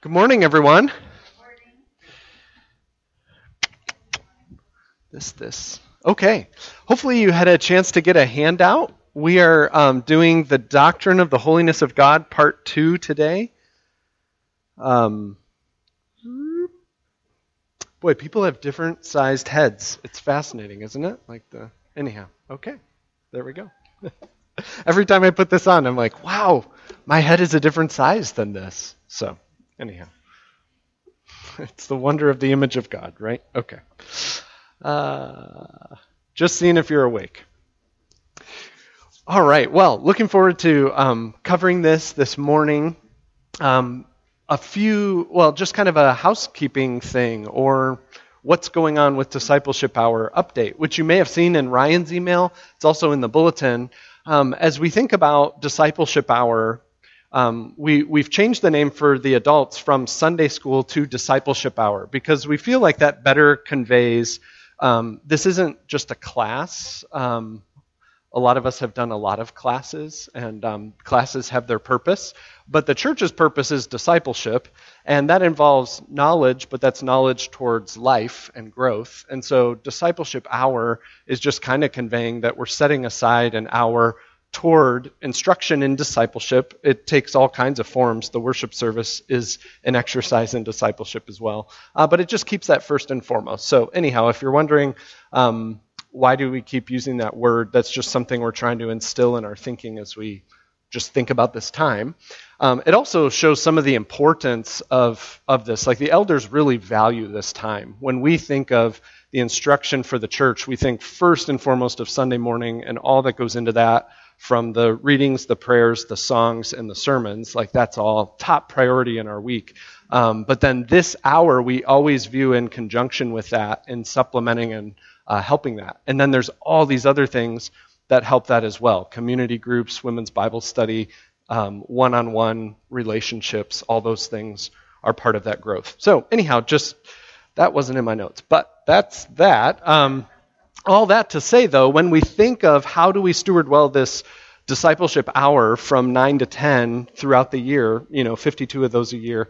Good morning, everyone. Good morning. Okay. Hopefully you had a chance to get a handout. We are doing the Doctrine of the Holiness of God, Part 2 today. Boy, people have different sized heads. It's fascinating, isn't it? Anyhow, okay. There we go. Every time I put this on, I'm like, wow, my head is a different size than this. So. Anyhow, it's the wonder of the image of God, right? Okay. Just seeing if you're awake. All right. Well, looking forward to covering this morning. Just kind of a housekeeping thing, or what's going on with Discipleship Hour update, which you may have seen in Ryan's email. It's also in the bulletin. As we think about Discipleship Hour, we've changed the name for the adults from Sunday School to Discipleship Hour because we feel like that better conveys this isn't just a class. A lot of us have done a lot of classes, and classes have their purpose. But the church's purpose is discipleship, and that involves knowledge, but that's knowledge towards life and growth. And so Discipleship Hour is just kind of conveying that we're setting aside an hour toward instruction in discipleship. It takes all kinds of forms. The worship service is an exercise in discipleship as well. But it just keeps that first and foremost. So anyhow, if you're wondering why do we keep using that word, that's just something we're trying to instill in our thinking as we just think about this time. It also shows some of the importance of this. Like the elders really value this time. When we think of the instruction for the church, we think first and foremost of Sunday morning and all that goes into that, from the readings, the prayers, the songs, and the sermons. Like that's all top priority in our week. But then this hour we always view in conjunction with that and supplementing and helping that. And then there's all these other things that help that as well. Community groups, women's Bible study, one-on-one relationships, all those things are part of that growth. So anyhow, just that wasn't in my notes, but that's that. All that to say, though, when we think of how do we steward well this discipleship hour from 9 to 10 throughout the year, 52 of those a year,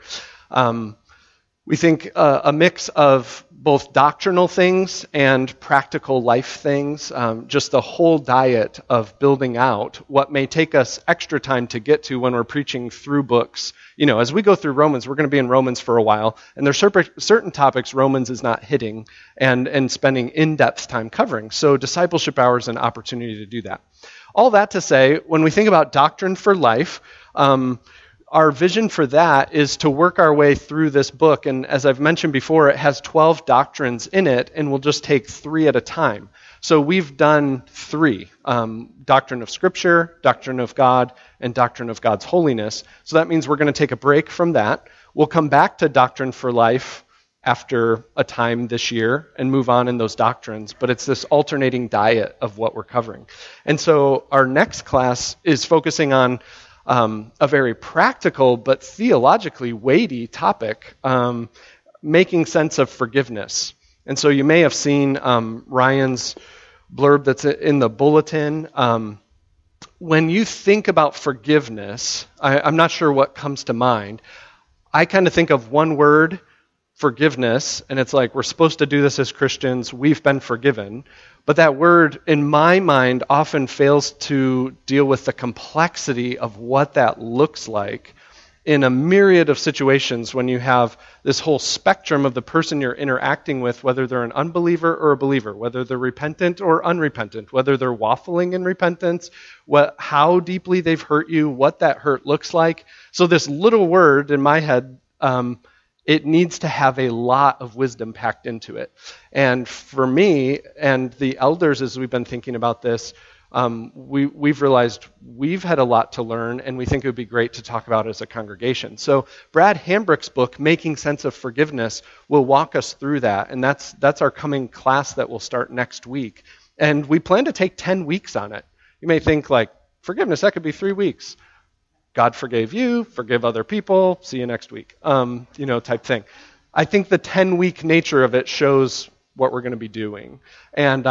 we think a mix of both doctrinal things and practical life things, just the whole diet of building out what may take us extra time to get to when we're preaching through books. As we go through Romans, we're going to be in Romans for a while, and there's certain topics Romans is not hitting and spending in-depth time covering. So Discipleship Hour is an opportunity to do that. All that to say, when we think about Doctrine for Life, our vision for that is to work our way through this book, and as I've mentioned before, it has 12 doctrines in it, and we'll just take 3 at a time. So we've done 3, Doctrine of Scripture, Doctrine of God, and Doctrine of God's Holiness. So that means we're going to take a break from that. We'll come back to Doctrine for Life after a time this year and move on in those doctrines, but it's this alternating diet of what we're covering. And so our next class is focusing on a very practical but theologically weighty topic, making sense of forgiveness. And so you may have seen Ryan's blurb that's in the bulletin. When you think about forgiveness, I'm not sure what comes to mind. I kind of think of one word, forgiveness, and it's like we're supposed to do this as Christians. We've been forgiven. But that word, in my mind, often fails to deal with the complexity of what that looks like in a myriad of situations when you have this whole spectrum of the person you're interacting with, whether they're an unbeliever or a believer, whether they're repentant or unrepentant, whether they're waffling in repentance, how deeply they've hurt you, what that hurt looks like. So this little word in my head, it needs to have a lot of wisdom packed into it. And for me and the elders, as we've been thinking about this, we've realized we've had a lot to learn, and we think it would be great to talk about as a congregation. So Brad Hambrick's book, Making Sense of Forgiveness, will walk us through that, and that's our coming class that will start next week. And we plan to take 10 weeks on it. You may think, forgiveness, that could be 3 weeks. God forgave you, forgive other people, see you next week, type thing. I think the 10-week nature of it shows what we're going to be doing. And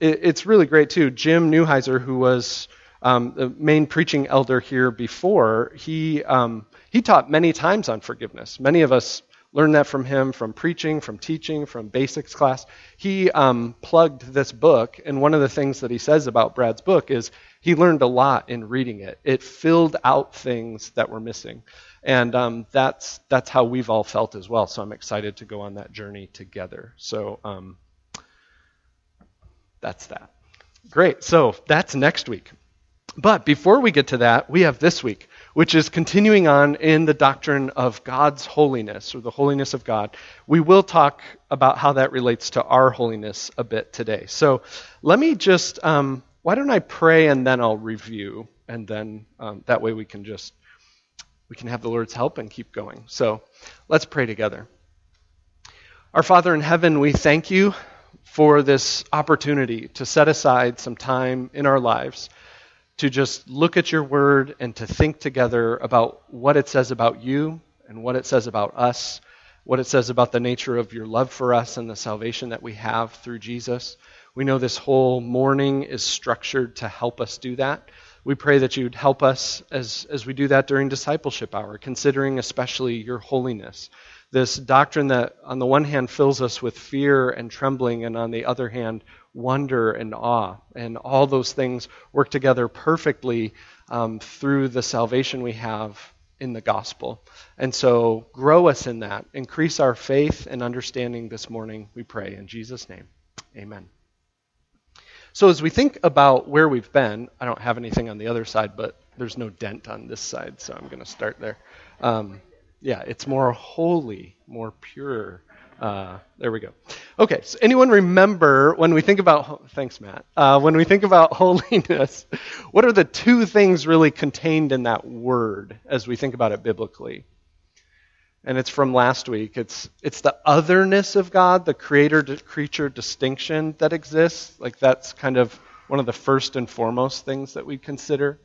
it's really great, too. Jim Neuheiser, who was the main preaching elder here before, he He taught many times on forgiveness. Many of us learned that from him, from preaching, from teaching, from basics class. He plugged this book, and one of the things that he says about Brad's book is he learned a lot in reading it. It filled out things that were missing, and that's how we've all felt as well. So I'm excited to go on that journey together. So that's that. Great. So that's next week. But before we get to that, we have this week, which is continuing on in the doctrine of God's holiness, or the holiness of God. We will talk about how that relates to our holiness a bit today. So let me just, why don't I pray and then I'll review, and then that way we can have the Lord's help and keep going. So let's pray together. Our Father in heaven, we thank you for this opportunity to set aside some time in our lives to just look at your word and to think together about what it says about you and what it says about us, what it says about the nature of your love for us and the salvation that we have through Jesus. We know this whole morning is structured to help us do that. We pray that you'd help us as we do that during discipleship hour, considering especially your holiness, this doctrine that on the one hand fills us with fear and trembling, and on the other hand, wonder and awe, and all those things work together perfectly through the salvation we have in the gospel. And so grow us in that. Increase our faith and understanding this morning, we pray in Jesus' name. Amen. So as we think about where we've been, I don't have anything on the other side, but there's no dent on this side, so I'm going to start there. Yeah, it's more holy, more pure. There we go. Okay, so anyone remember when we think about, thanks Matt, when we think about holiness, what are the two things really contained in that word as we think about it biblically? And it's from last week. It's the otherness of God, the creator-creature distinction that exists. Like that's kind of one of the first and foremost things that we consider.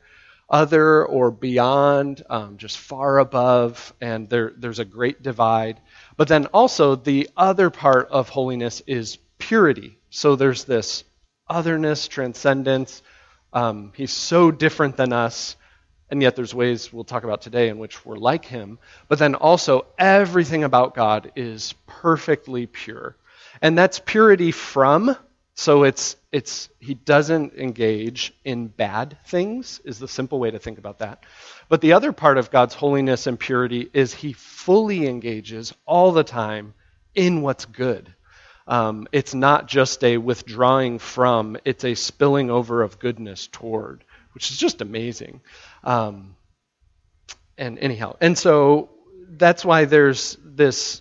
Other or beyond, just far above, and there's a great divide. But then also the other part of holiness is purity. So there's this otherness, transcendence. He's so different than us, and yet there's ways we'll talk about today in which we're like him. But then also everything about God is perfectly pure. And that's purity from... So it's he doesn't engage in bad things, is the simple way to think about that. But the other part of God's holiness and purity is he fully engages all the time in what's good. It's not just a withdrawing from, it's a spilling over of goodness toward, which is just amazing. And so that's why there's this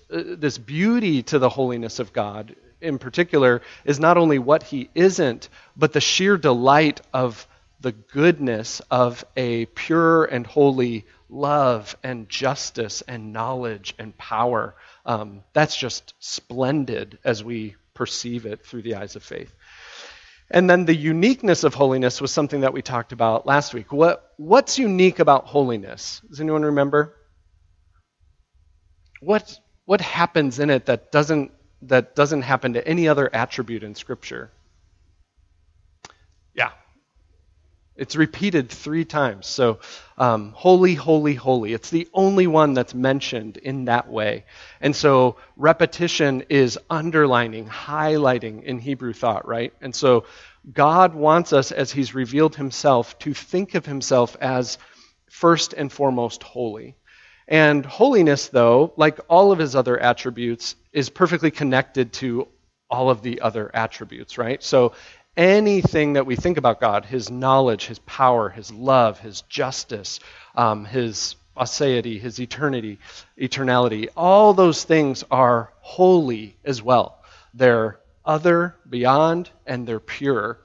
beauty to the holiness of God in particular, is not only what he isn't, but the sheer delight of the goodness of a pure and holy love and justice and knowledge and power. That's just splendid as we perceive it through the eyes of faith. And then the uniqueness of holiness was something that we talked about last week. What's unique about holiness? Does anyone remember? What happens in it that doesn't happen to any other attribute in Scripture? Yeah. It's repeated 3 times. So, holy, holy, holy. It's the only one that's mentioned in that way. And so, repetition is underlining, highlighting in Hebrew thought, right? And so, God wants us, as he's revealed himself, to think of himself as first and foremost holy. And holiness, though, like all of his other attributes, is perfectly connected to all of the other attributes, right? So anything that we think about God, his knowledge, his power, his love, his justice, his aseity, his eternality, all those things are holy as well. They're other, beyond, and they're pure.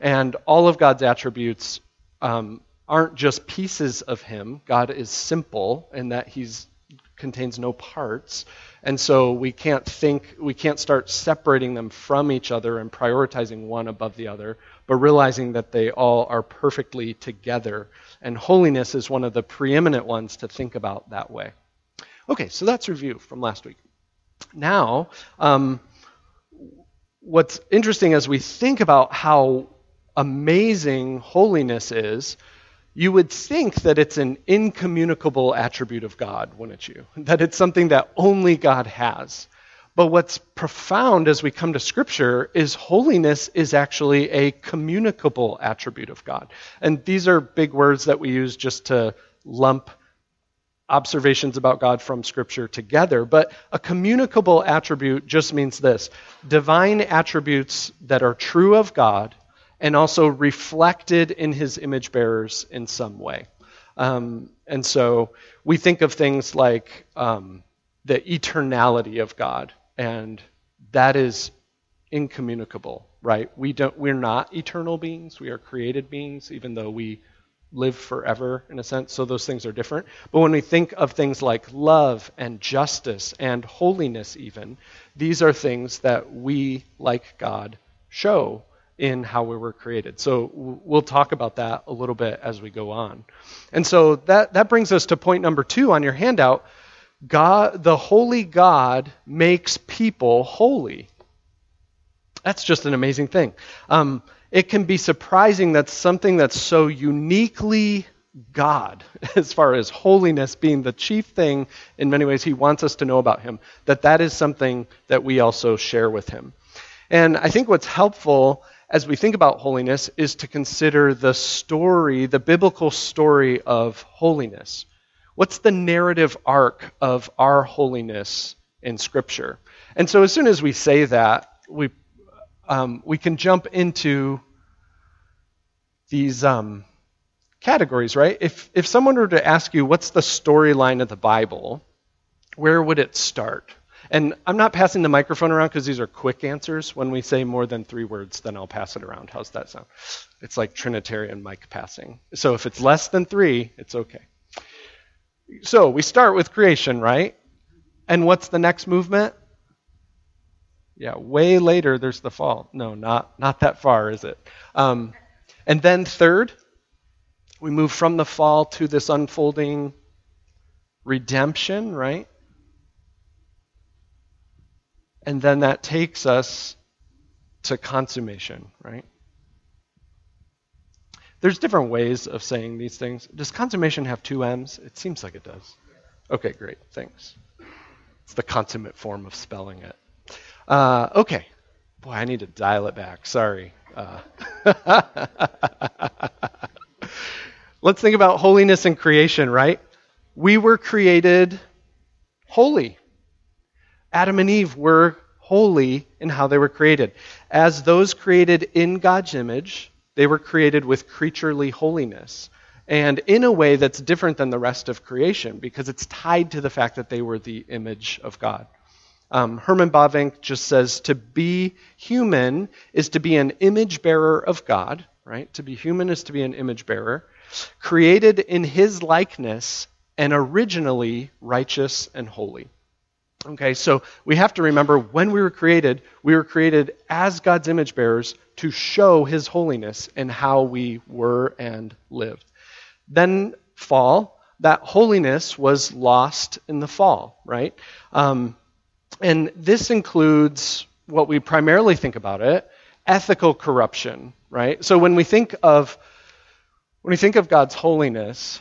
And all of God's attributes aren't just pieces of him. God is simple in that he's contains no parts, and so we can't start separating them from each other and prioritizing one above the other, but realizing that they all are perfectly together, and holiness is one of the preeminent ones to think about that way. Okay, so that's review from last week. Now, what's interesting as we think about how amazing holiness is, you would think that it's an incommunicable attribute of God, wouldn't you? That it's something that only God has. But what's profound as we come to Scripture is holiness is actually a communicable attribute of God. And these are big words that we use just to lump observations about God from Scripture together, but a communicable attribute just means this: divine attributes that are true of God and also reflected in his image bearers in some way. And so we think of things like the eternality of God, and that is incommunicable, right? We're not eternal beings, we are created beings, even though we live forever in a sense, so those things are different. But when we think of things like love and justice and holiness even, these are things that we, like God, show in how we were created. So we'll talk about that a little bit as we go on. And so that brings us to point number 2 on your handout. God, the holy God, makes people holy. That's just an amazing thing. It can be surprising that something that's so uniquely God, as far as holiness being the chief thing, in many ways he wants us to know about him, that is something that we also share with him. And I think what's helpful as we think about holiness is to consider the biblical story of holiness. What's the narrative arc of our holiness in Scripture? And so as soon as we say that, we can jump into these categories, right? If someone were to ask you, what's the storyline of the Bible, where would it start? And I'm not passing the microphone around because these are quick answers. When we say more than 3 words, then I'll pass it around. How's that sound? It's like Trinitarian mic passing. So if it's less than 3, it's okay. So we start with creation, right? And what's the next movement? Yeah, way later, there's the fall. No, not that far, is it? And then third, we move from the fall to this unfolding redemption, right? And then that takes us to consummation, right? There's different ways of saying these things. Does consummation have 2 M's? It seems like it does. Okay, great, thanks. It's the consummate form of spelling it. Okay. Boy, I need to dial it back. Sorry. Let's think about holiness and creation, right? We were created holy. Adam and Eve were holy in how they were created. As those created in God's image, they were created with creaturely holiness. And in a way that's different than the rest of creation because it's tied to the fact that they were the image of God. Herman Bavinck just says to be human is to be an image bearer of God, right? To be human is to be an image bearer, created in his likeness and originally righteous and holy. Okay, so we have to remember when we were created as God's image bearers to show his holiness in how we were and lived. Then fall, that holiness was lost in the fall, right? And this includes what we primarily think about it, ethical corruption, right? So when we think of God's holiness,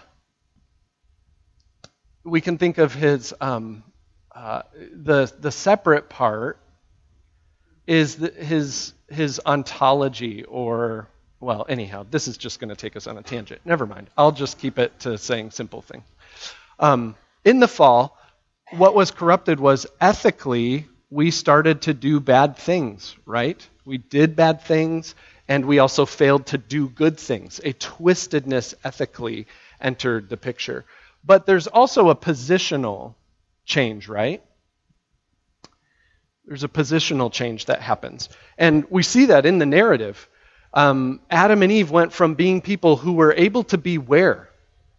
we can think of his the separate part is his ontology, or well, anyhow, this is just going to take us on a tangent. Never mind. I'll just keep it to saying simple thing. In the fall, what was corrupted was ethically we started to do bad things, right? We did bad things, and we also failed to do good things. A twistedness ethically entered the picture. But there's also a positional change, right? There's a positional change that happens. And we see that in the narrative. Adam and Eve went from being people who were able to be where?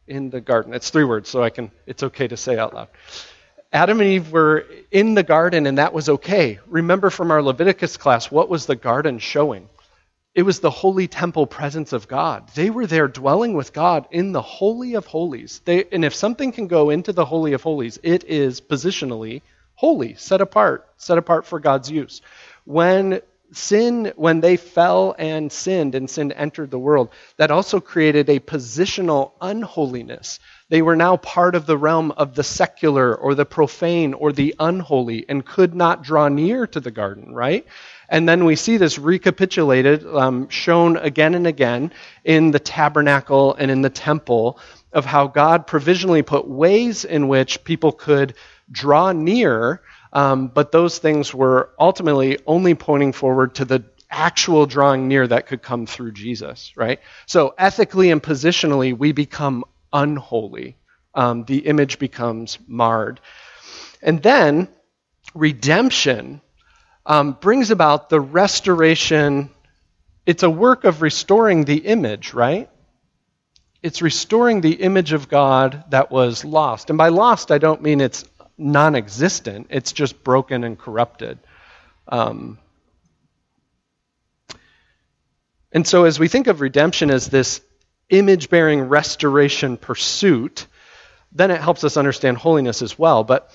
In the garden. It's 3 words, so it's okay to say out loud. Adam and Eve were in the garden, and that was okay. Remember from our Leviticus class, what was the garden showing? It was the holy temple presence of God. They were there dwelling with God in the Holy of Holies. And if something can go into the Holy of Holies, it is positionally holy, set apart for God's use. When sin, when they fell and sin entered the world, that also created a positional unholiness. They were now part of the realm of the secular or the profane or the unholy and could not draw near to the garden, right? And then we see this recapitulated, shown again and again in the tabernacle and in the temple, of how God provisionally put ways in which people could draw near, but those things were ultimately only pointing forward to the actual drawing near that could come through Jesus, right? So ethically and positionally, we become unholy. The image becomes marred. And then redemption brings about the restoration. It's a work of restoring the image, right? It's restoring the image of God that was lost. And by lost, I don't mean it's non-existent. It's just broken and corrupted. And so as we think of redemption as this image-bearing restoration pursuit, then it helps us understand holiness as well. But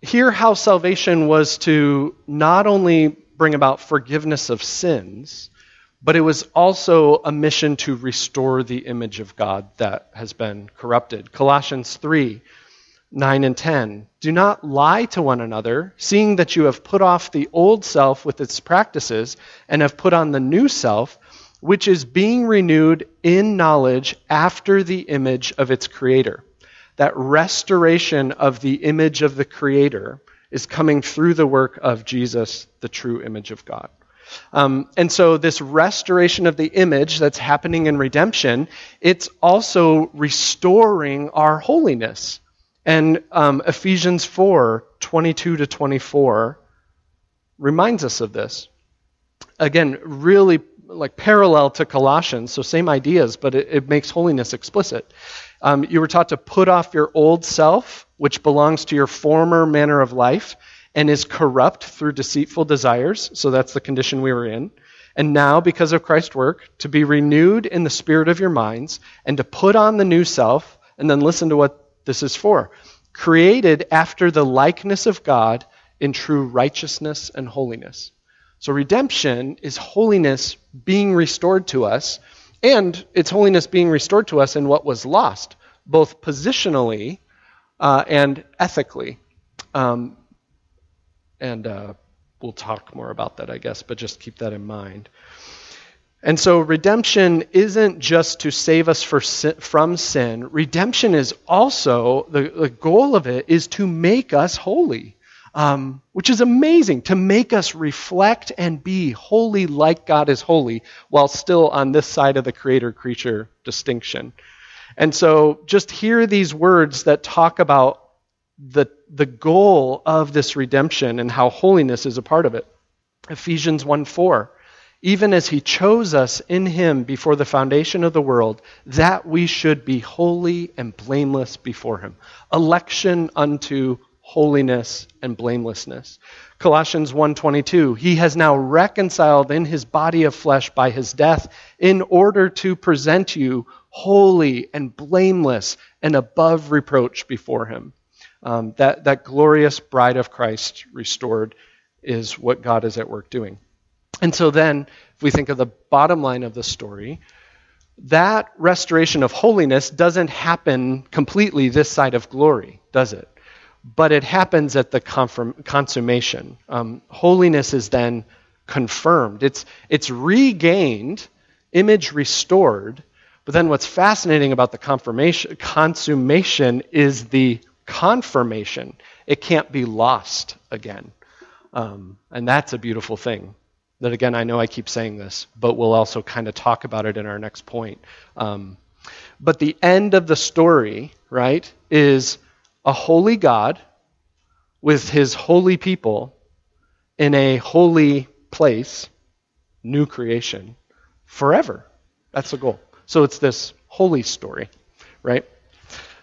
hear how salvation was to not only bring about forgiveness of sins, but it was also a mission to restore the image of God that has been corrupted. Colossians 3:9-10. Do not lie to one another, seeing that you have put off the old self with its practices and have put on the new self, which is being renewed in knowledge after the image of its creator. That restoration of the image of the creator is coming through the work of Jesus, the true image of God. And so this restoration of the image that's happening in redemption, it's also restoring our holiness. And Ephesians 4:22-24 reminds us of this. Again, really like parallel to Colossians, so same ideas, but it makes holiness explicit. You were taught to put off your old self, which belongs to your former manner of life and is corrupt through deceitful desires, so that's the condition we were in, and now, because of Christ's work, to be renewed in the spirit of your minds and to put on the new self, and then listen to what this is for, created after the likeness of God in true righteousness and holiness. So redemption is holiness being restored to us, and it's holiness being restored to us in what was lost, both positionally and ethically. And we'll talk more about that, I guess, but just keep that in mind. And so redemption isn't just to save us from sin. Redemption is also, the goal of it is to make us holy, which is amazing, to make us reflect and be holy like God is holy, while still on this side of the creator-creature distinction. And so just hear these words that talk about the goal of this redemption and how holiness is a part of it. Ephesians 1:4, even as he chose us in him before the foundation of the world, that we should be holy and blameless before him. Election unto holiness and blamelessness. Colossians 1:22, he has now reconciled in his body of flesh by his death in order to present you holy and blameless and above reproach before him. That glorious bride of Christ restored is what God is at work doing. And so then, if we think of the bottom line of the story, that restoration of holiness doesn't happen completely this side of glory, does it? But it happens at the consummation. Holiness is then confirmed. It's regained, image restored, but then what's fascinating about the consummation is the confirmation. It can't be lost again. And that's a beautiful thing. That again, I know I keep saying this, but we'll also kind of talk about it in our next point. But the end of the story, right, is a holy God with his holy people in a holy place, new creation, forever. That's the goal. So it's this holy story, right?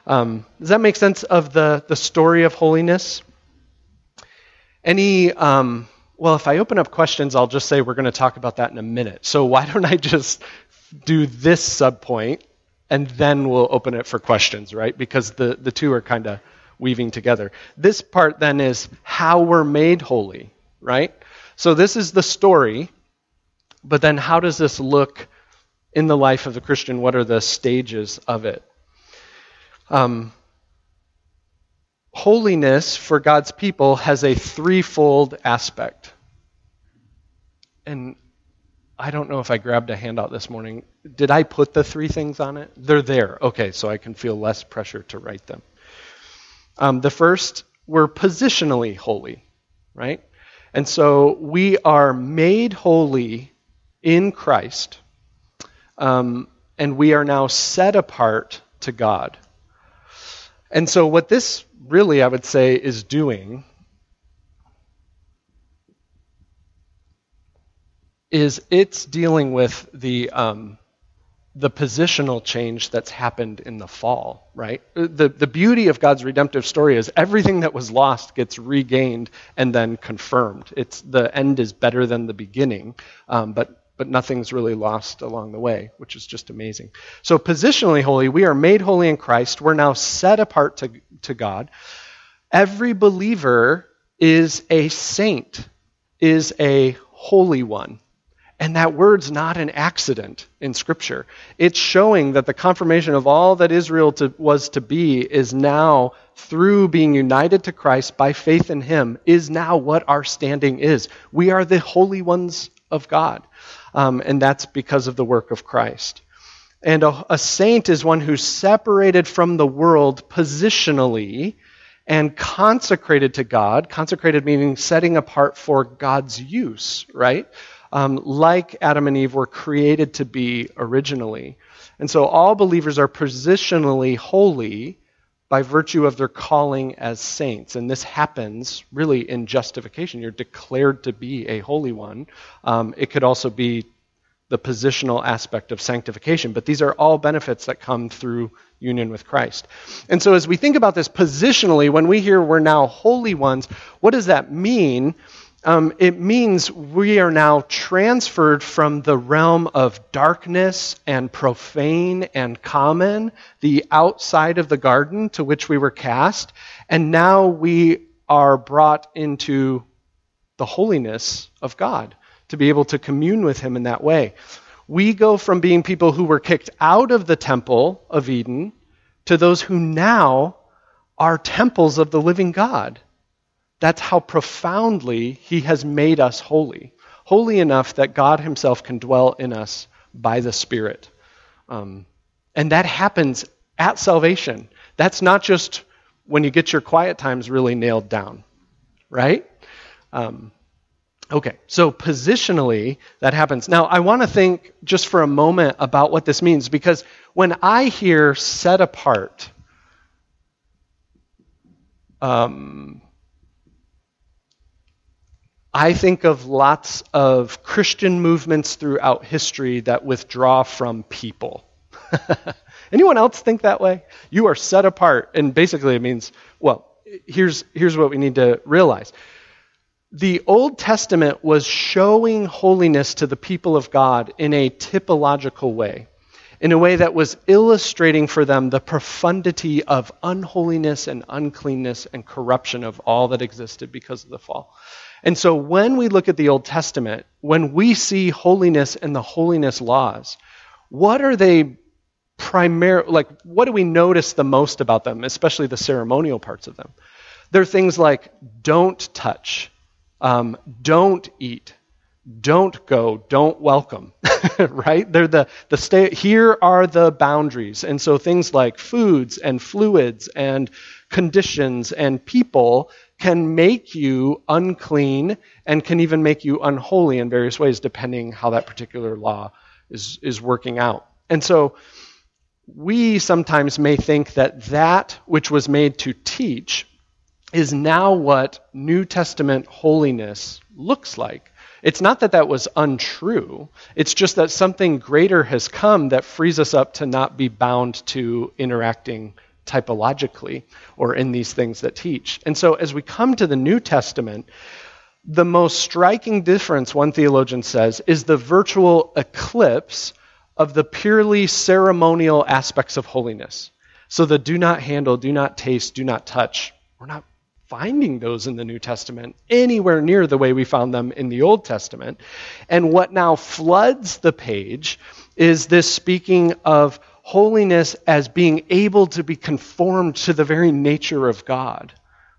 Does that make sense of the story of holiness? If I open up questions, I'll just say we're going to talk about that in a minute. So why don't I just do this subpoint, and then we'll open it for questions, right? Because the two are kind of weaving together. This part then is how we're made holy, right? So this is the story, but then how does this look in the life of the Christian? What are the stages of it? Holiness for God's people has a threefold aspect. And I don't know if I grabbed a handout this morning. Did I put the three things on it? They're there. Okay, so I can feel less pressure to write them. The first, we're positionally holy, right? And so we are made holy in Christ, and we are now set apart to God. And so what this really, I would say, is doing is it's dealing with the positional change that's happened in the fall, right? The beauty of God's redemptive story is everything that was lost gets regained and then confirmed. It's the end is better than the beginning, but nothing's really lost along the way, which is just amazing. So positionally holy, we are made holy in Christ. We're now set apart to God. Every believer is a saint, is a holy one. And that word's not an accident in Scripture. It's showing that the confirmation of all that Israel was to be is now, through being united to Christ by faith in Him, is now what our standing is. We are the holy ones of God. And that's because of the work of Christ. And a saint is one who's separated from the world positionally and consecrated to God. Consecrated meaning setting apart for God's use, right? Like Adam and Eve were created to be originally. And so all believers are positionally holy by virtue of their calling as saints. And this happens really in justification. You're declared to be a holy one. It could also be the positional aspect of sanctification. But these are all benefits that come through union with Christ. And so as we think about this positionally, when we hear we're now holy ones, what does that mean? It means we are now transferred from the realm of darkness and profane and common, the outside of the garden to which we were cast, and now we are brought into the holiness of God to be able to commune with Him in that way. We go from being people who were kicked out of the temple of Eden to those who now are temples of the living God. That's how profoundly He has made us holy. Holy enough that God Himself can dwell in us by the Spirit. And that happens at salvation. That's not just when you get your quiet times really nailed down, right? Okay, so positionally, that happens. Now, I want to think just for a moment about what this means, because when I hear set apart, I think of lots of Christian movements throughout history that withdraw from people. Anyone else think that way? You are set apart, and basically it means, well, here's what we need to realize. The Old Testament was showing holiness to the people of God in a typological way, in a way that was illustrating for them the profundity of unholiness and uncleanness and corruption of all that existed because of the fall. And so when we look at the Old Testament, when we see holiness and the holiness laws, what are they primarily, like what do we notice the most about them, especially the ceremonial parts of them? There are things like don't touch, don't eat, don't go, don't welcome, right? They're the stay, here are the boundaries. And so things like foods and fluids and conditions and people can make you unclean and can even make you unholy in various ways, depending how that particular law is working out. And so we sometimes may think that that which was made to teach is now what New Testament holiness looks like. It's not that that was untrue. It's just that something greater has come that frees us up to not be bound to interacting typologically or in these things that teach. And so as we come to the New Testament, the most striking difference, one theologian says, is the virtual eclipse of the purely ceremonial aspects of holiness. So the do not handle, do not taste, do not touch. We're not finding those in the New Testament anywhere near the way we found them in the Old Testament. And what now floods the page is this speaking of holiness as being able to be conformed to the very nature of God,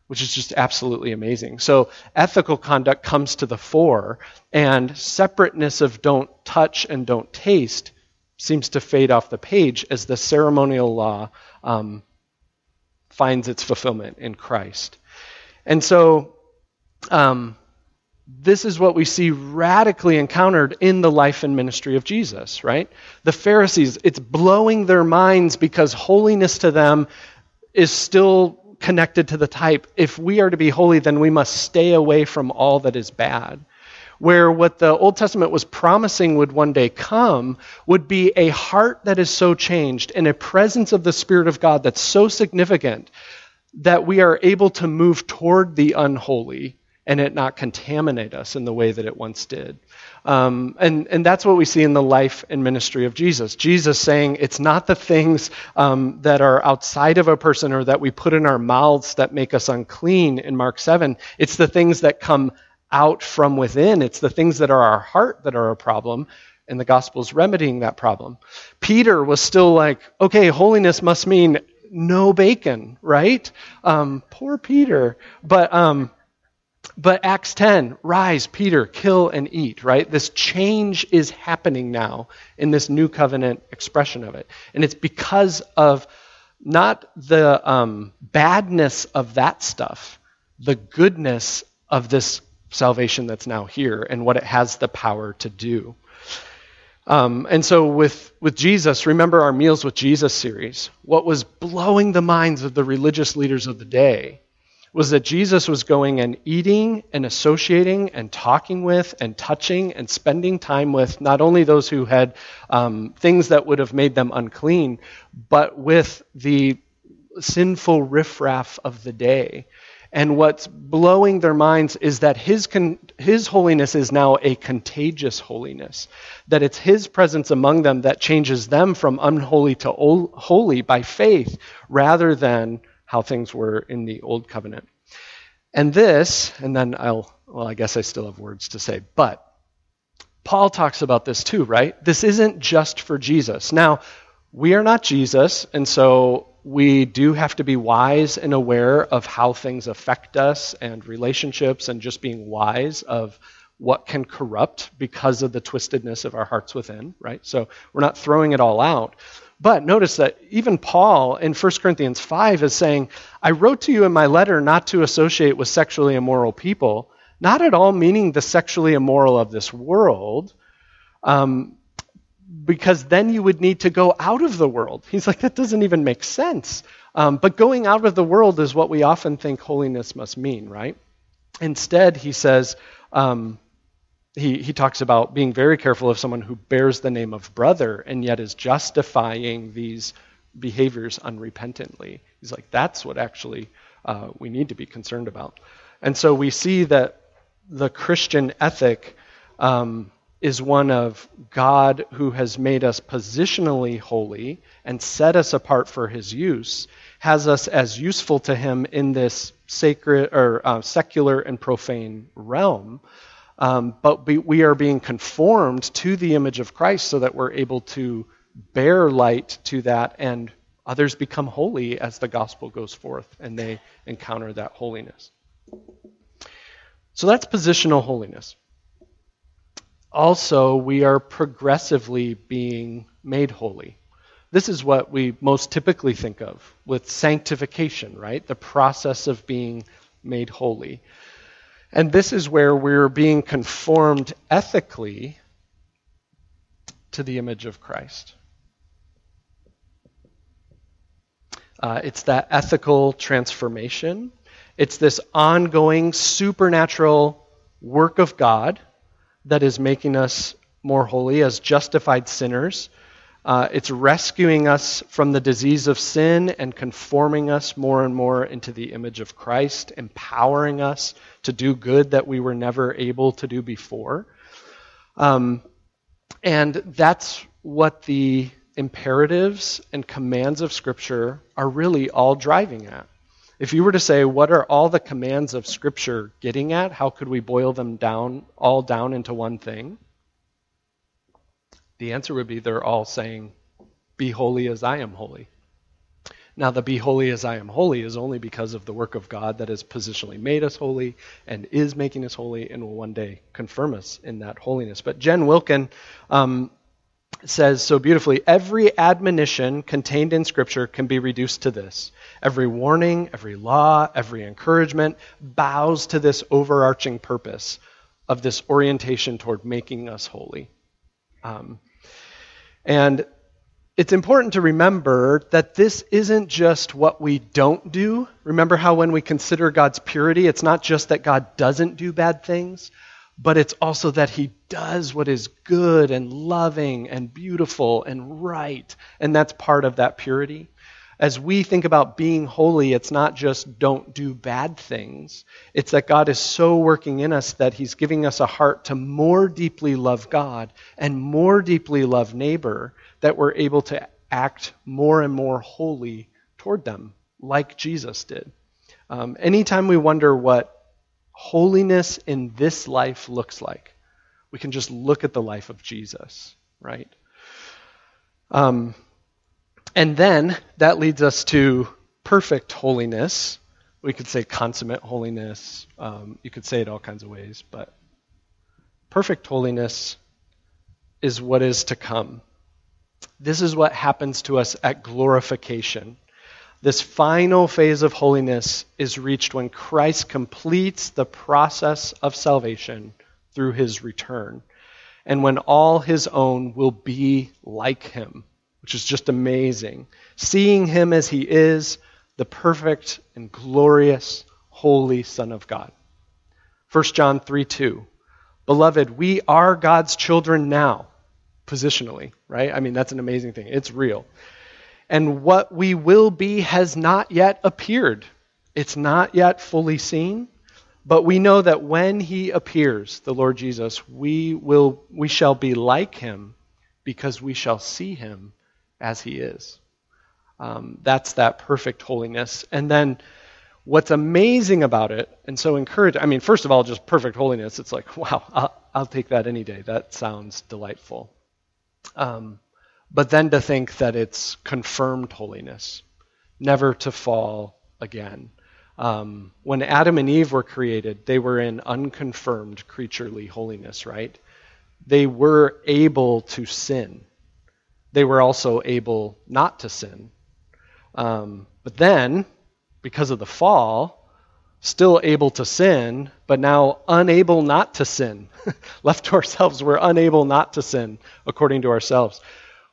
which is just absolutely amazing. So ethical conduct comes to the fore, and separateness of don't touch and don't taste seems to fade off the page as the ceremonial law finds its fulfillment in Christ. And so this is what we see radically encountered in the life and ministry of Jesus, right? The Pharisees, it's blowing their minds because holiness to them is still connected to the type, if we are to be holy, then we must stay away from all that is bad. Where what the Old Testament was promising would one day come would be a heart that is so changed and a presence of the Spirit of God that's so significant that we are able to move toward the unholy and it not contaminate us in the way that it once did. And that's what we see in the life and ministry of Jesus. Jesus saying it's not the things that are outside of a person or that we put in our mouths that make us unclean in Mark 7. It's the things that come out from within. It's the things that are our heart that are a problem, and the gospel is remedying that problem. Peter was still like, okay, holiness must mean no bacon, right? Poor Peter. But Acts 10, rise, Peter, kill and eat, right? This change is happening now in this new covenant expression of it. And it's because of not the badness of that stuff, the goodness of this salvation that's now here and what it has the power to do. And so with Jesus, remember our Meals with Jesus series. What was blowing the minds of the religious leaders of the day was that Jesus was going and eating and associating and talking with and touching and spending time with not only those who had things that would have made them unclean, but with the sinful riffraff of the day. And what's blowing their minds is that his holiness is now a contagious holiness, that it's his presence among them that changes them from unholy to holy by faith rather than how things were in the Old Covenant. And this, and then I guess I still have words to say, but Paul talks about this too, right? This isn't just for Jesus. Now, we are not Jesus, and so we do have to be wise and aware of how things affect us and relationships and just being wise of what can corrupt because of the twistedness of our hearts within, right? So we're not throwing it all out. But notice that even Paul in 1 Corinthians 5 is saying, I wrote to you in my letter not to associate with sexually immoral people, not at all meaning the sexually immoral of this world, because then you would need to go out of the world. He's like, that doesn't even make sense. But going out of the world is what we often think holiness must mean, right? Instead, he says, He talks about being very careful of someone who bears the name of brother and yet is justifying these behaviors unrepentantly. He's like, that's what actually we need to be concerned about. And so we see that the Christian ethic is one of God who has made us positionally holy and set us apart for his use, has us as useful to him in this sacred or secular and profane realm. But we are being conformed to the image of Christ so that we're able to bear light to that, and others become holy as the gospel goes forth and they encounter that holiness. So that's positional holiness. Also, we are progressively being made holy. This is what we most typically think of with sanctification, right? The process of being made holy. And this is where we're being conformed ethically to the image of Christ. It's that ethical transformation. It's this ongoing supernatural work of God that is making us more holy as justified sinners. It's rescuing us from the disease of sin and conforming us more and more into the image of Christ, empowering us to do good that we were never able to do before. And that's what the imperatives and commands of Scripture are really all driving at. If you were to say, what are all the commands of Scripture getting at? How could we boil them down, all down into one thing? The answer would be they're all saying, be holy as I am holy. Now, the be holy as I am holy is only because of the work of God that has positionally made us holy and is making us holy and will one day confirm us in that holiness. But Jen Wilkin says so beautifully, every admonition contained in Scripture can be reduced to this. Every warning, every law, every encouragement bows to this overarching purpose of this orientation toward making us holy. And it's important to remember that this isn't just what we don't do. Remember how when we consider God's purity, it's not just that God doesn't do bad things, but it's also that he does what is good and loving and beautiful and right, and that's part of that purity. As we think about being holy, it's not just don't do bad things. It's that God is so working in us that he's giving us a heart to more deeply love God and more deeply love neighbor, that we're able to act more and more holy toward them, like Jesus did. Anytime we wonder what holiness in this life looks like, we can just look at the life of Jesus, right? And then that leads us to perfect holiness. We could say consummate holiness. You could say it all kinds of ways, but perfect holiness is what is to come. This is what happens to us at glorification. This final phase of holiness is reached when Christ completes the process of salvation through his return, and when all his own will be like him, which is just amazing. Seeing him as he is, the perfect and glorious, holy Son of God. 1 John 3:2, beloved, we are God's children now, positionally, right? I mean, that's an amazing thing. It's real. And what we will be has not yet appeared. It's not yet fully seen, but we know that when he appears, the Lord Jesus, we shall be like him because we shall see him as he is. That's that perfect holiness. And then what's amazing about it, and so encouraging, I mean, first of all, just perfect holiness, it's like, wow, I'll take that any day. That sounds delightful. But then to think that it's confirmed holiness, never to fall again. When Adam and Eve were created, they were in unconfirmed creaturely holiness, right? They were able to sin. They were also able not to sin. But then, because of the fall, still able to sin, but now unable not to sin. Left to ourselves, we're unable not to sin according to ourselves.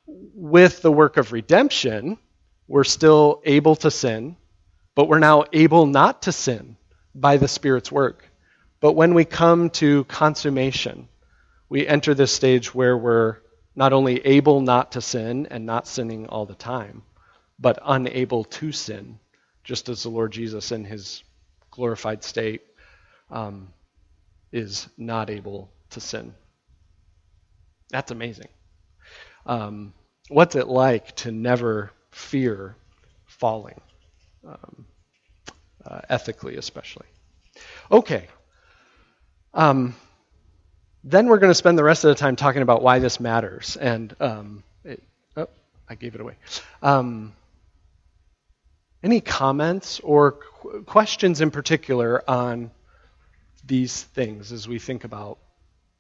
With the work of redemption, we're still able to sin, but we're now able not to sin by the Spirit's work. But when we come to consummation, we enter this stage where we're not only able not to sin and not sinning all the time, but unable to sin, just as the Lord Jesus in his glorified state is not able to sin. That's amazing. What's it like to never fear falling, ethically especially? Okay. Then we're going to spend the rest of the time talking about why this matters. And I gave it away. Any comments or questions in particular on these things as we think about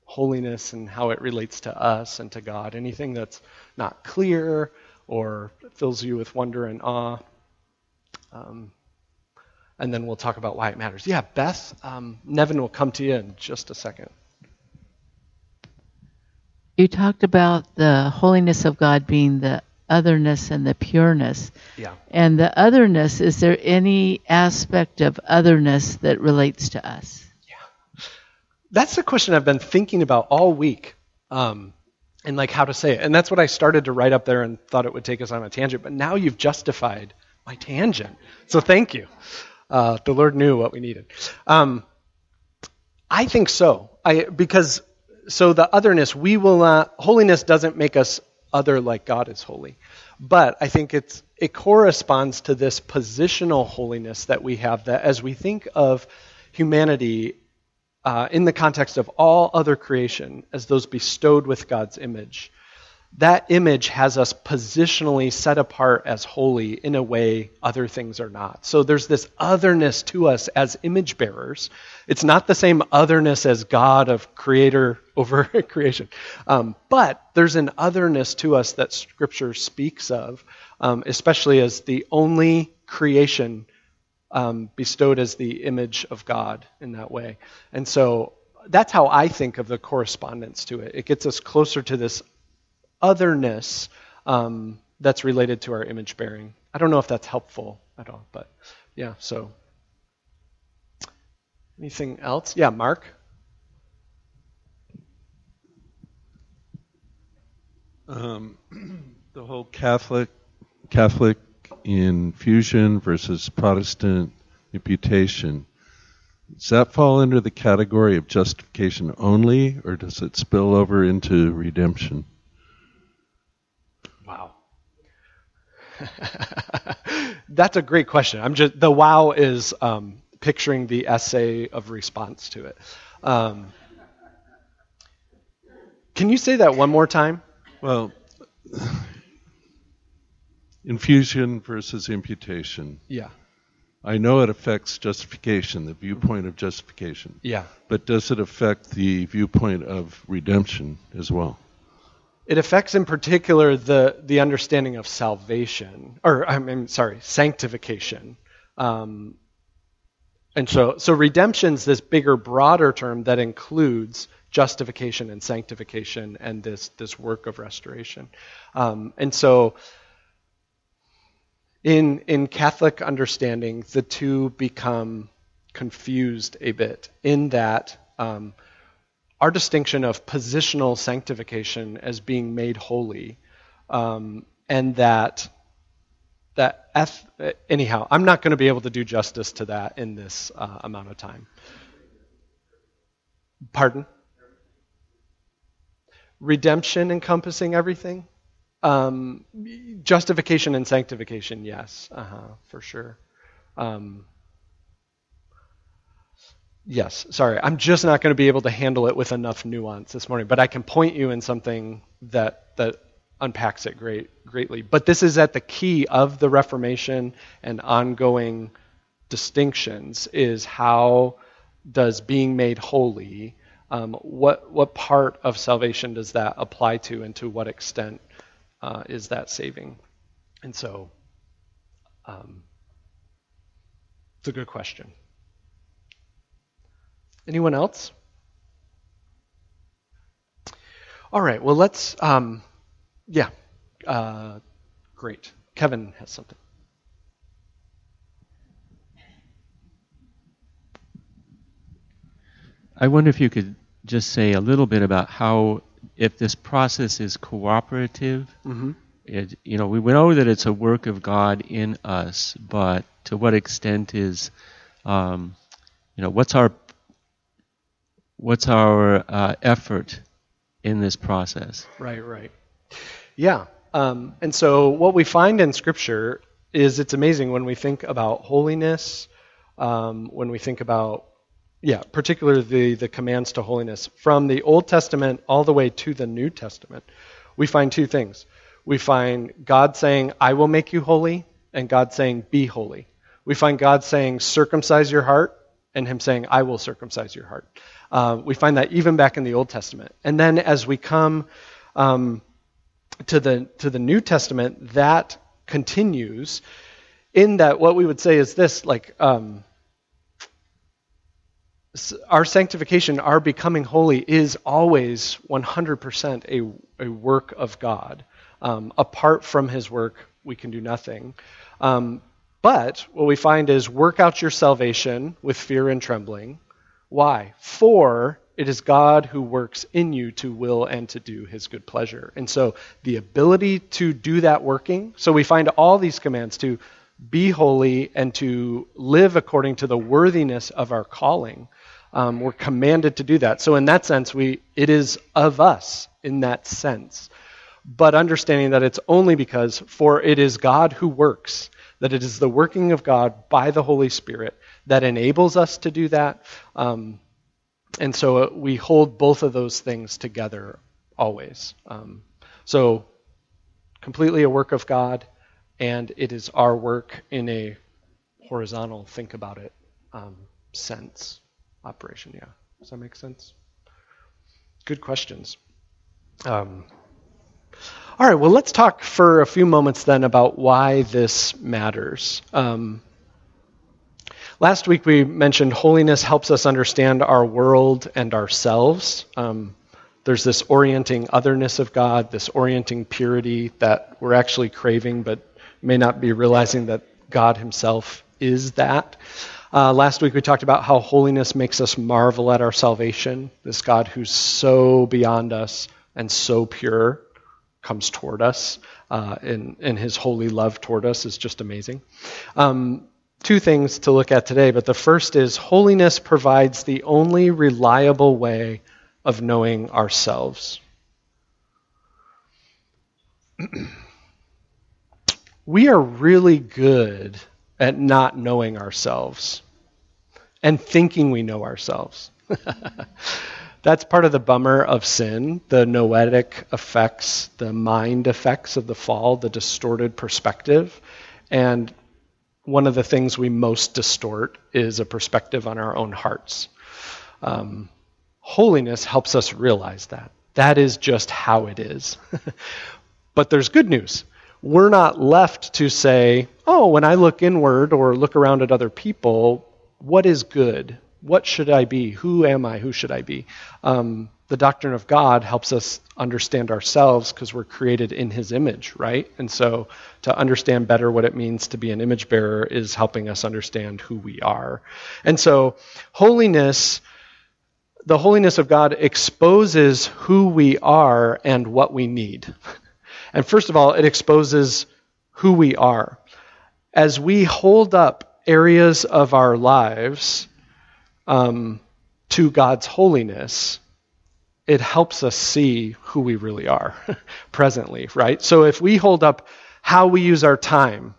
holiness and how it relates to us and to God? Anything that's not clear or fills you with wonder and awe? And then we'll talk about why it matters. Yeah, Beth, Nevin will come to you in just a second. You talked about the holiness of God being the otherness and the pureness. Yeah. And the otherness, is there any aspect of otherness that relates to us? Yeah. That's the question I've been thinking about all week, and like how to say it. And that's what I started to write up there and thought it would take us on a tangent. But now you've justified my tangent. So thank you. The Lord knew what we needed. I think so. Because... So the otherness, holiness doesn't make us other like God is holy. But I think it corresponds to this positional holiness that we have, that as we think of humanity in the context of all other creation as those bestowed with God's image, that image has us positionally set apart as holy in a way other things are not. So there's this otherness to us as image bearers. It's not the same otherness as God of creator over creation. But there's an otherness to us that Scripture speaks of, especially as the only creation bestowed as the image of God in that way. And so that's how I think of the correspondence to it. It gets us closer to this otherness that's related to our image bearing. I don't know if that's helpful at all, but yeah, so. Anything else? Yeah, Mark? The whole Catholic infusion versus Protestant imputation, does that fall under the category of justification only, or does it spill over into redemption? Wow. That's a great question. The wow is picturing the essay of response to it. Can you say that one more time? Well, infusion versus imputation. Yeah. I know it affects justification, the viewpoint of justification. Yeah. But does it affect the viewpoint of redemption as well? It affects in particular the understanding of salvation, sanctification. And so redemption's this bigger, broader term that includes justification and sanctification and this work of restoration. And so in Catholic understanding, the two become confused a bit in that our distinction of positional sanctification as being made holy, and anyhow, I'm not going to be able to do justice to that in this amount of time. Pardon? Redemption encompassing everything? Justification and sanctification, yes, for sure. Yes, sorry, I'm just not going to be able to handle it with enough nuance this morning, but I can point you in something that unpacks it greatly. But this is at the key of the Reformation and ongoing distinctions, is how does being made holy, what part of salvation does that apply to, and to what extent is that saving? And so it's a good question. Anyone else? All right, well, let's, great. Kevin has something. I wonder if you could just say a little bit about how, if this process is cooperative, mm-hmm. We know that it's a work of God in us, but to what extent is, what's our effort in this process? Right. Yeah. And so what we find in Scripture is, it's amazing when we think about holiness, when we think about, particularly the commands to holiness, from the Old Testament all the way to the New Testament, we find two things. We find God saying, I will make you holy, and God saying, be holy. We find God saying, circumcise your heart, and him saying, I will circumcise your heart. We find that even back in the Old Testament. And then as we come to the New Testament, that continues in that what we would say is this, like our sanctification, our becoming holy, is always 100% a work of God. Apart from his work, we can do nothing. But what we find is, work out your salvation with fear and trembling. Why? For it is God who works in you to will and to do his good pleasure. And so the ability to do that working, so we find all these commands to be holy and to live according to the worthiness of our calling. We're commanded to do that. So in that sense, it is of us in that sense. but understanding that it's only because, for it is God who works, that it is the working of God by the Holy Spirit that enables us to do that. And so we hold both of those things together always. So completely a work of God, and it is our work in a horizontal, think about it, sense operation. Yeah. Does that make sense? Good questions. All right, well, let's talk for a few moments then about why this matters. Last week we mentioned holiness helps us understand our world and ourselves. There's this orienting otherness of God, this orienting purity that we're actually craving but may not be realizing that God himself is that. Last week we talked about how holiness makes us marvel at our salvation. This God who's so beyond us and so pure comes toward us, and his holy love toward us is just amazing. Two things to look at today, but the first is holiness provides the only reliable way of knowing ourselves. We are really good at not knowing ourselves and thinking we know ourselves. That's part of the bummer of sin, the noetic effects, the mind effects of the fall, the distorted perspective. And one of the things we most distort is a perspective on our own hearts. Holiness helps us realize that. That is just how it is. But there's good news. We're not left to say, oh, when I look inward or look around at other people, what is good? What should I be? Who am I? Who should I be? The doctrine of God helps us understand ourselves because we're created in his image, right? And so to understand better what it means to be an image bearer is helping us understand who we are. And so holiness, the holiness of God exposes who we are and what we need. And first of all, it exposes who we are. As we hold up areas of our lives to God's holiness, it helps us see who we really are presently, right? So if we hold up how we use our time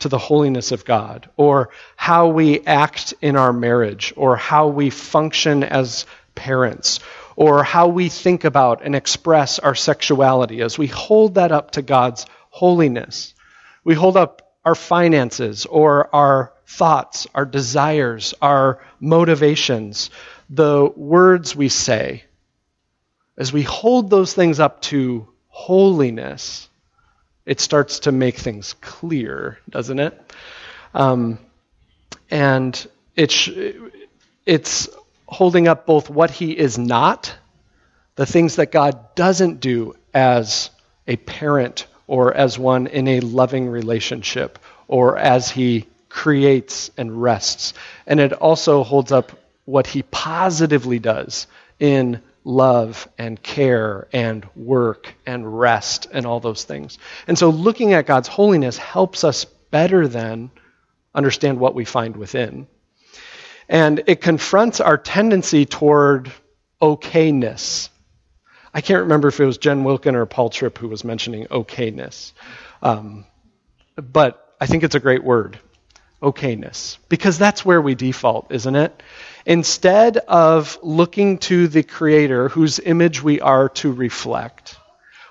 to the holiness of God, or how we act in our marriage, or how we function as parents, or how we think about and express our sexuality, as we hold that up to God's holiness, we hold up our finances or our thoughts, our desires, our motivations, the words we say, as we hold those things up to holiness, it starts to make things clear, doesn't it? And it's holding up both what he is not, the things that God doesn't do as a parent or as one in a loving relationship or as he creates and rests. And it also holds up what he positively does in love and care and work and rest and all those things. And so looking at God's holiness helps us better than understand what we find within. And it confronts our tendency toward okayness. I can't remember if it was Jen Wilkin or Paul Tripp who was mentioning okayness. But I think it's a great word, okayness, because that's where we default, isn't it? Instead of looking to the Creator whose image we are to reflect,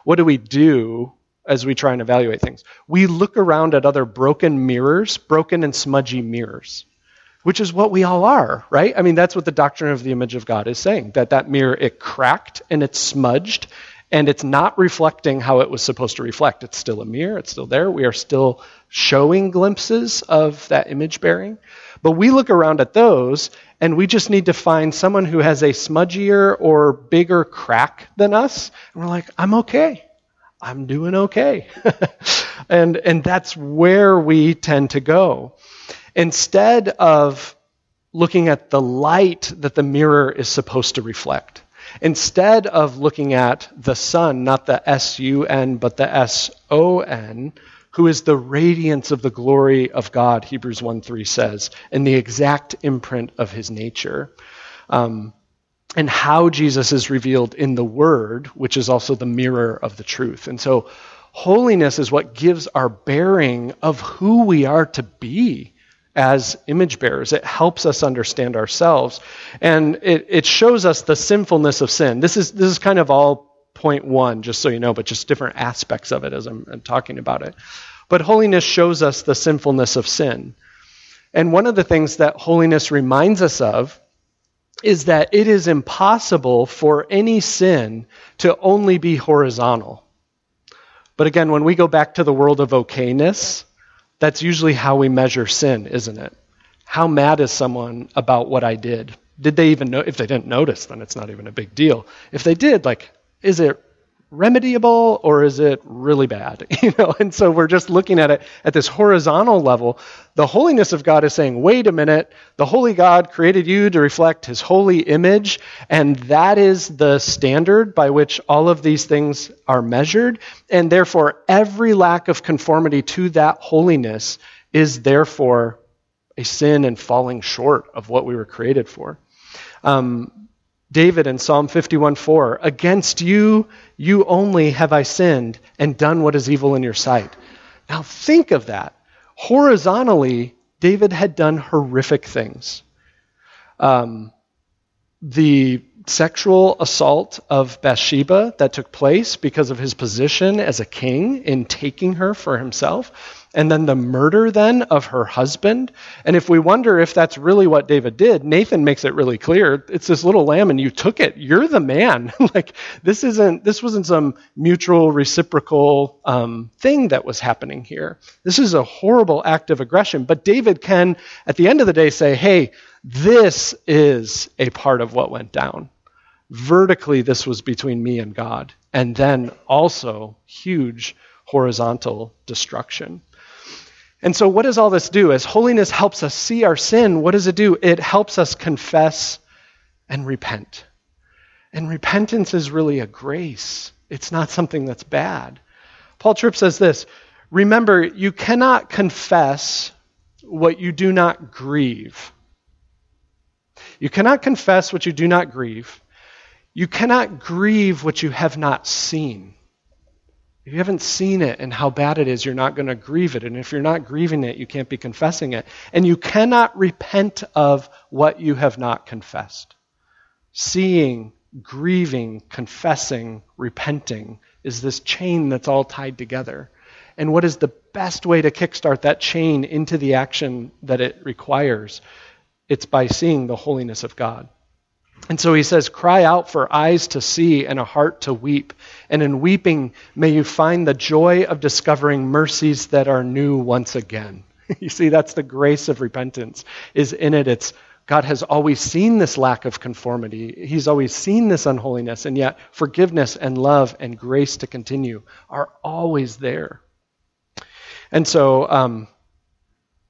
what do we do as we try and evaluate things? We look around at other broken mirrors, broken and smudgy mirrors, which is what we all are, right? I mean, that's what the doctrine of the image of God is saying, that mirror, it cracked and it's smudged and it's not reflecting how it was supposed to reflect. It's still a mirror, it's still there. We are still showing glimpses of that image bearing. But we look around at those, and we just need to find someone who has a smudgier or bigger crack than us, and we're like, I'm okay. I'm doing okay. And that's where we tend to go. Instead of looking at the light that the mirror is supposed to reflect, instead of looking at the sun, not the S-U-N, but the S-O-N, who is the radiance of the glory of God, Hebrews 1:3 says, and the exact imprint of his nature. and how Jesus is revealed in the Word, which is also the mirror of the truth. And so holiness is what gives our bearing of who we are to be as image bearers. It helps us understand ourselves, and it shows us the sinfulness of sin. This is kind of all point one, just so you know, but just different aspects of it as I'm talking about it. But holiness shows us the sinfulness of sin. And one of the things that holiness reminds us of is that it is impossible for any sin to only be horizontal. But again, when we go back to the world of okayness, that's usually how we measure sin, isn't it? How mad is someone about what I did? Did they even know? If they didn't notice, then it's not even a big deal. If they did, like, is it remediable or is it really bad? You know, and so we're just looking at it at this horizontal level. The holiness of God is saying, wait a minute, the holy God created you to reflect his holy image, and that is the standard by which all of these things are measured, and therefore every lack of conformity to that holiness is therefore a sin and falling short of what we were created for. David in Psalm 51:4, against you only have I sinned and done what is evil in your sight. Now think of that. Horizontally, David had done horrific things. The sexual assault of Bathsheba that took place because of his position as a king in taking her for himself, and then the murder then of her husband. And if we wonder if that's really what David did, Nathan makes it really clear. It's this little lamb and you took it. You're the man. Like, this wasn't some mutual reciprocal thing that was happening here. This is a horrible act of aggression. But David can, at the end of the day, say, hey, this is a part of what went down. Vertically, this was between me and God. And then also huge horizontal destruction. And so what does all this do? As holiness helps us see our sin, what does it do? It helps us confess and repent. And repentance is really a grace. It's not something that's bad. Paul Tripp says this, remember, you cannot confess what you do not grieve. You cannot confess what you do not grieve. You cannot grieve what you have not seen. If you haven't seen it and how bad it is, you're not going to grieve it. And if you're not grieving it, you can't be confessing it. And you cannot repent of what you have not confessed. Seeing, grieving, confessing, repenting is this chain that's all tied together. And what is the best way to kickstart that chain into the action that it requires? It's by seeing the holiness of God. And so he says, cry out for eyes to see and a heart to weep. And in weeping, may you find the joy of discovering mercies that are new once again. You see, that's the grace of repentance is in it. It's God has always seen this lack of conformity. He's always seen this unholiness. And yet forgiveness and love and grace to continue are always there. And so,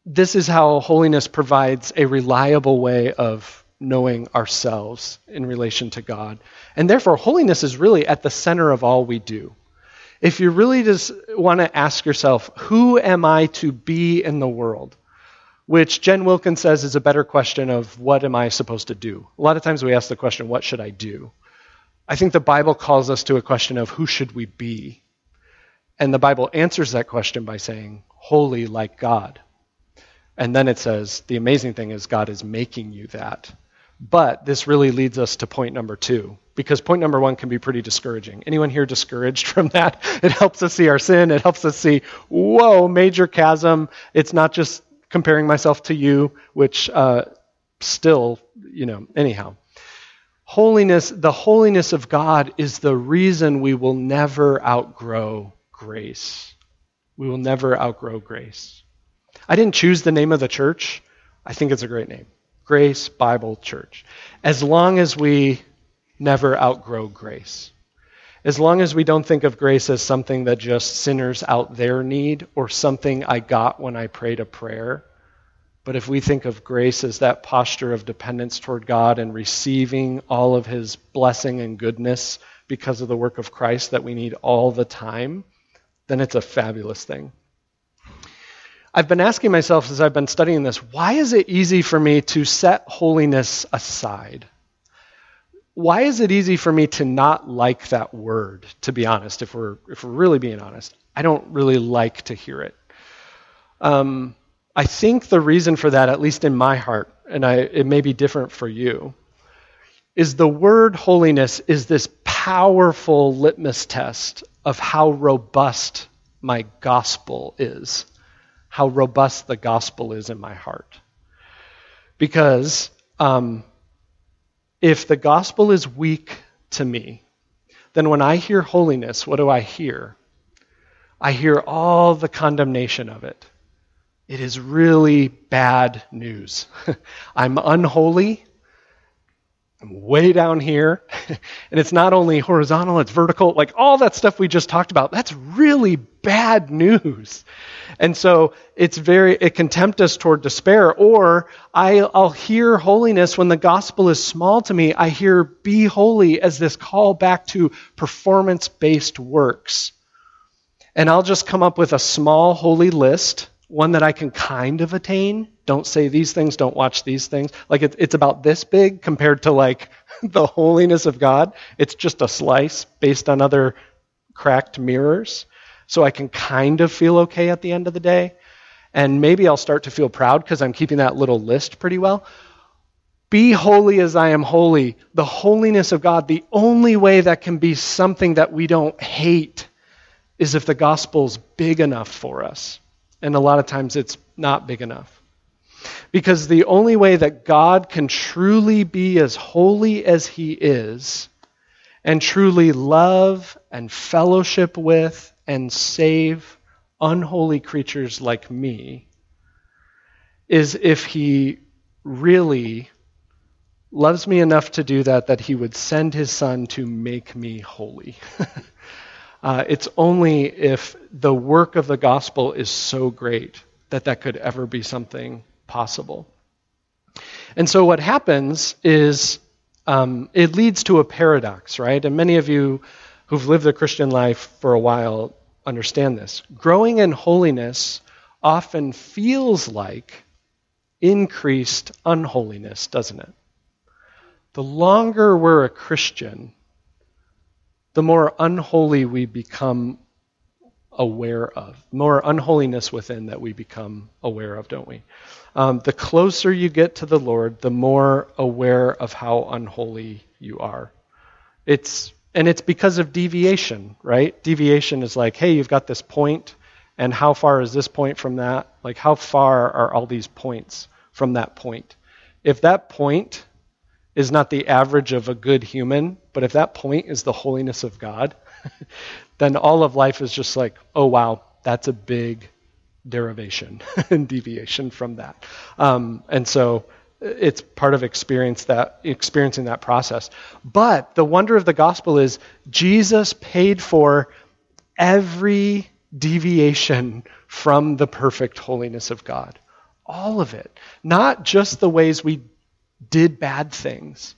this is how holiness provides a reliable way of knowing ourselves in relation to God. And therefore, holiness is really at the center of all we do. If you really just want to ask yourself, who am I to be in the world? Which Jen Wilkin says is a better question of what am I supposed to do? A lot of times we ask the question, what should I do? I think the Bible calls us to a question of who should we be? And the Bible answers that question by saying, holy like God. And then it says, the amazing thing is God is making you that. But this really leads us to point number two, because point number one can be pretty discouraging. Anyone here discouraged from that? It helps us see our sin. It helps us see, whoa, major chasm. It's not just comparing myself to you, which still, you know, anyhow. Holiness, the holiness of God is the reason we will never outgrow grace. We will never outgrow grace. I didn't choose the name of the church. I think it's a great name. Grace Bible Church. As long as we never outgrow grace. As long as we don't think of grace as something that just sinners out there need or something I got when I prayed a prayer. But if we think of grace as that posture of dependence toward God and receiving all of his blessing and goodness because of the work of Christ that we need all the time, then it's a fabulous thing. I've been asking myself as I've been studying this, why is it easy for me to set holiness aside? why is it easy for me to not like that word, to be honest, if we're really being honest? I don't really like to hear it. I think the reason for that, at least in my heart, and it may be different for you, is the word holiness is this powerful litmus test of how robust my gospel is, how robust the gospel is in my heart. Because if the gospel is weak to me, then when I hear holiness, what do I hear? I hear all the condemnation of it. It is really bad news. I'm unholy. I'm way down here. And it's not only horizontal, it's vertical. Like all that stuff we just talked about, that's really bad news. And so it can tempt us toward despair. Or I'll hear holiness when the gospel is small to me. I hear be holy as this call back to performance-based works. And I'll just come up with a small holy list, one that I can kind of attain. Don't say these things, don't watch these things. Like it's about this big compared to like the holiness of God. It's just a slice based on other cracked mirrors. So I can kind of feel okay at the end of the day. And maybe I'll start to feel proud because I'm keeping that little list pretty well. Be holy as I am holy. The holiness of God, the only way that can be something that we don't hate is if the gospel's big enough for us. And a lot of times it's not big enough. Because the only way that God can truly be as holy as he is, and truly love and fellowship with and save unholy creatures like me, is if he really loves me enough to do that he would send his son to make me holy. It's only if the work of the gospel is so great that could ever be something possible. And so what happens is it leads to a paradox, right? And many of you who've lived the Christian life for a while understand this. Growing in holiness often feels like increased unholiness, doesn't it? The longer we're a Christian, the more unholy we become aware of, more unholiness within that we become aware of, don't we? The closer you get to the Lord, the more aware of how unholy you are. It's because of deviation, right? Deviation is like, hey, you've got this point, and how far is this point from that? Like, how far are all these points from that point? If that point is not the average of a good human, but if that point is the holiness of God, then all of life is just like, oh, wow, that's a big derivation and deviation from that. And so it's part of experiencing that process. But the wonder of the gospel is Jesus paid for every deviation from the perfect holiness of God, all of it, not just the ways we did bad things,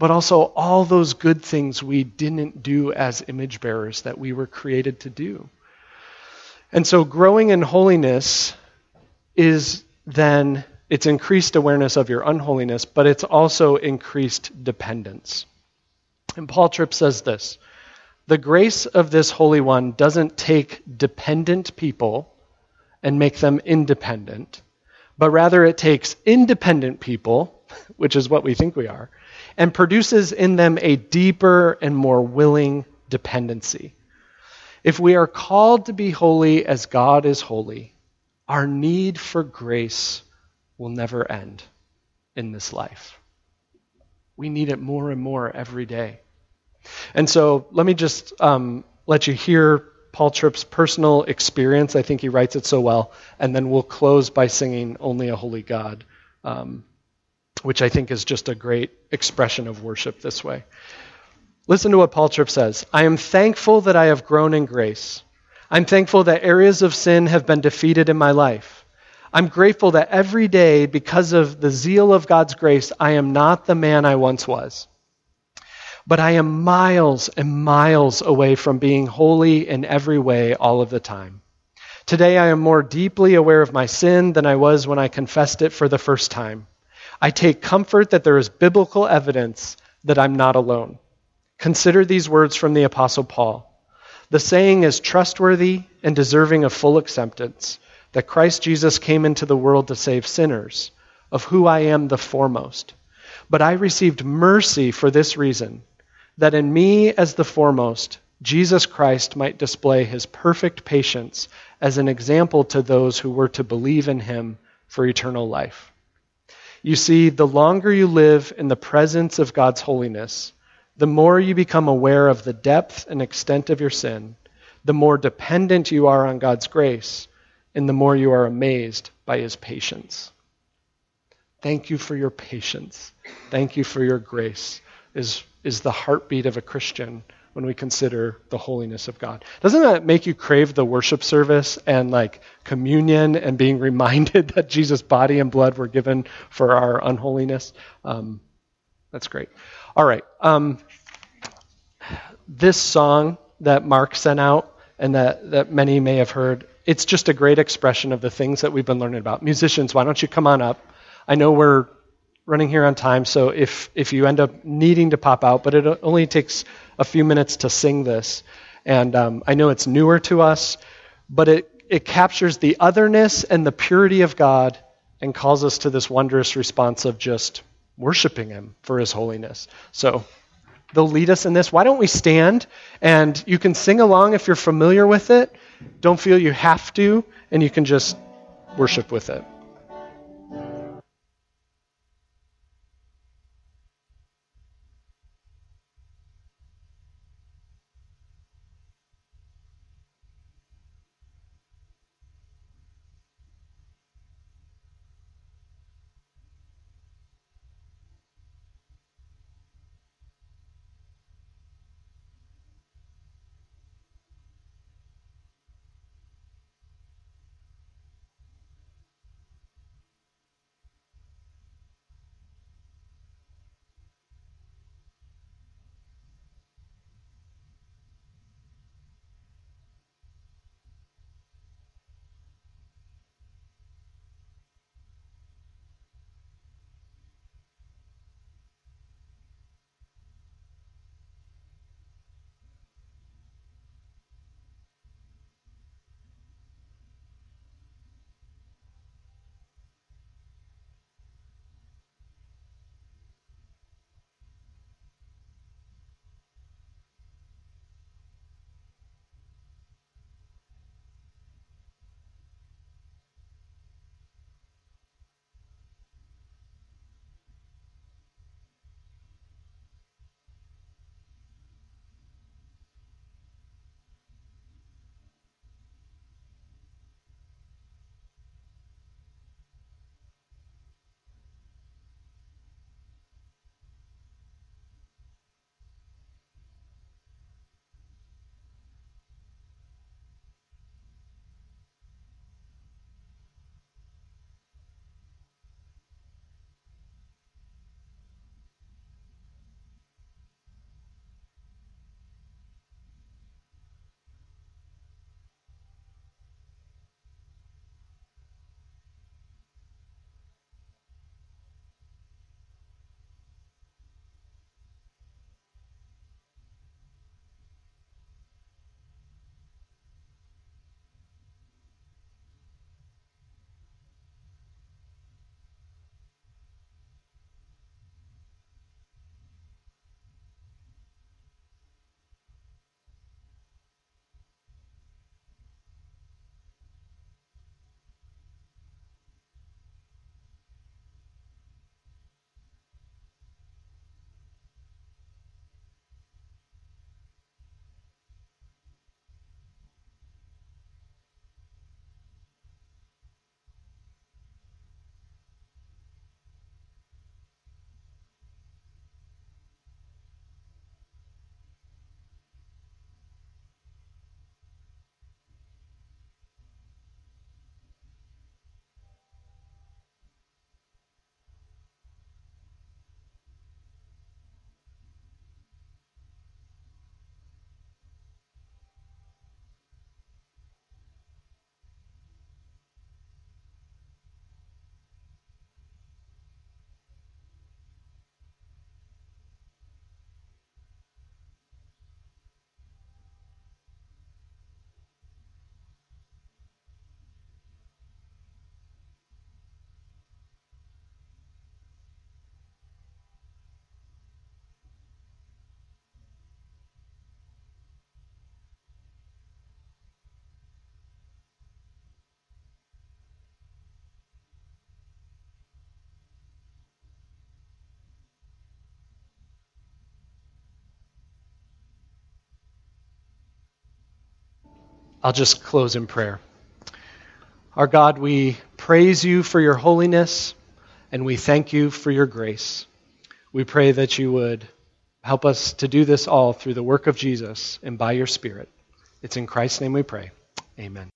but also all those good things we didn't do as image bearers that we were created to do. And so growing in holiness is then, it's increased awareness of your unholiness, but it's also increased dependence. And Paul Tripp says this, the grace of this Holy One doesn't take dependent people and make them independent, but rather it takes independent people, which is what we think we are, and produces in them a deeper and more willing dependency. If we are called to be holy as God is holy, our need for grace will never end in this life. We need it more and more every day. And so let me just let you hear Paul Tripp's personal experience. I think he writes it so well. And then we'll close by singing Only a Holy God, which I think is just a great expression of worship this way. Listen to what Paul Tripp says. I am thankful that I have grown in grace. I'm thankful that areas of sin have been defeated in my life. I'm grateful that every day, because of the zeal of God's grace, I am not the man I once was. But I am miles and miles away from being holy in every way all of the time. Today I am more deeply aware of my sin than I was when I confessed it for the first time. I take comfort that there is biblical evidence that I'm not alone. Consider these words from the Apostle Paul. The saying is trustworthy and deserving of full acceptance, that Christ Jesus came into the world to save sinners, of who I am the foremost. But I received mercy for this reason, that in me as the foremost, Jesus Christ might display his perfect patience as an example to those who were to believe in him for eternal life. You see, the longer you live in the presence of God's holiness, the more you become aware of the depth and extent of your sin, the more dependent you are on God's grace, and the more you are amazed by his patience. Thank you for your patience. Thank you for your grace is the heartbeat of a Christian when we consider the holiness of God. Doesn't that make you crave the worship service and like communion and being reminded that Jesus' body and blood were given for our unholiness? That's great. All right. This song that Mark sent out and that many may have heard, it's just a great expression of the things that we've been learning about. Musicians, why don't you come on up? I know we're running here on time, so if you end up needing to pop out, but it only takes a few minutes to sing this. And I know it's newer to us, but it captures the otherness and the purity of God and calls us to this wondrous response of just worshiping him for his holiness. So they'll lead us in this. Why don't we stand? And you can sing along if you're familiar with it. Don't feel you have to, and you can just worship with it. I'll just close in prayer. Our God, we praise you for your holiness, and we thank you for your grace. We pray that you would help us to do this all through the work of Jesus and by your Spirit. It's in Christ's name we pray. Amen.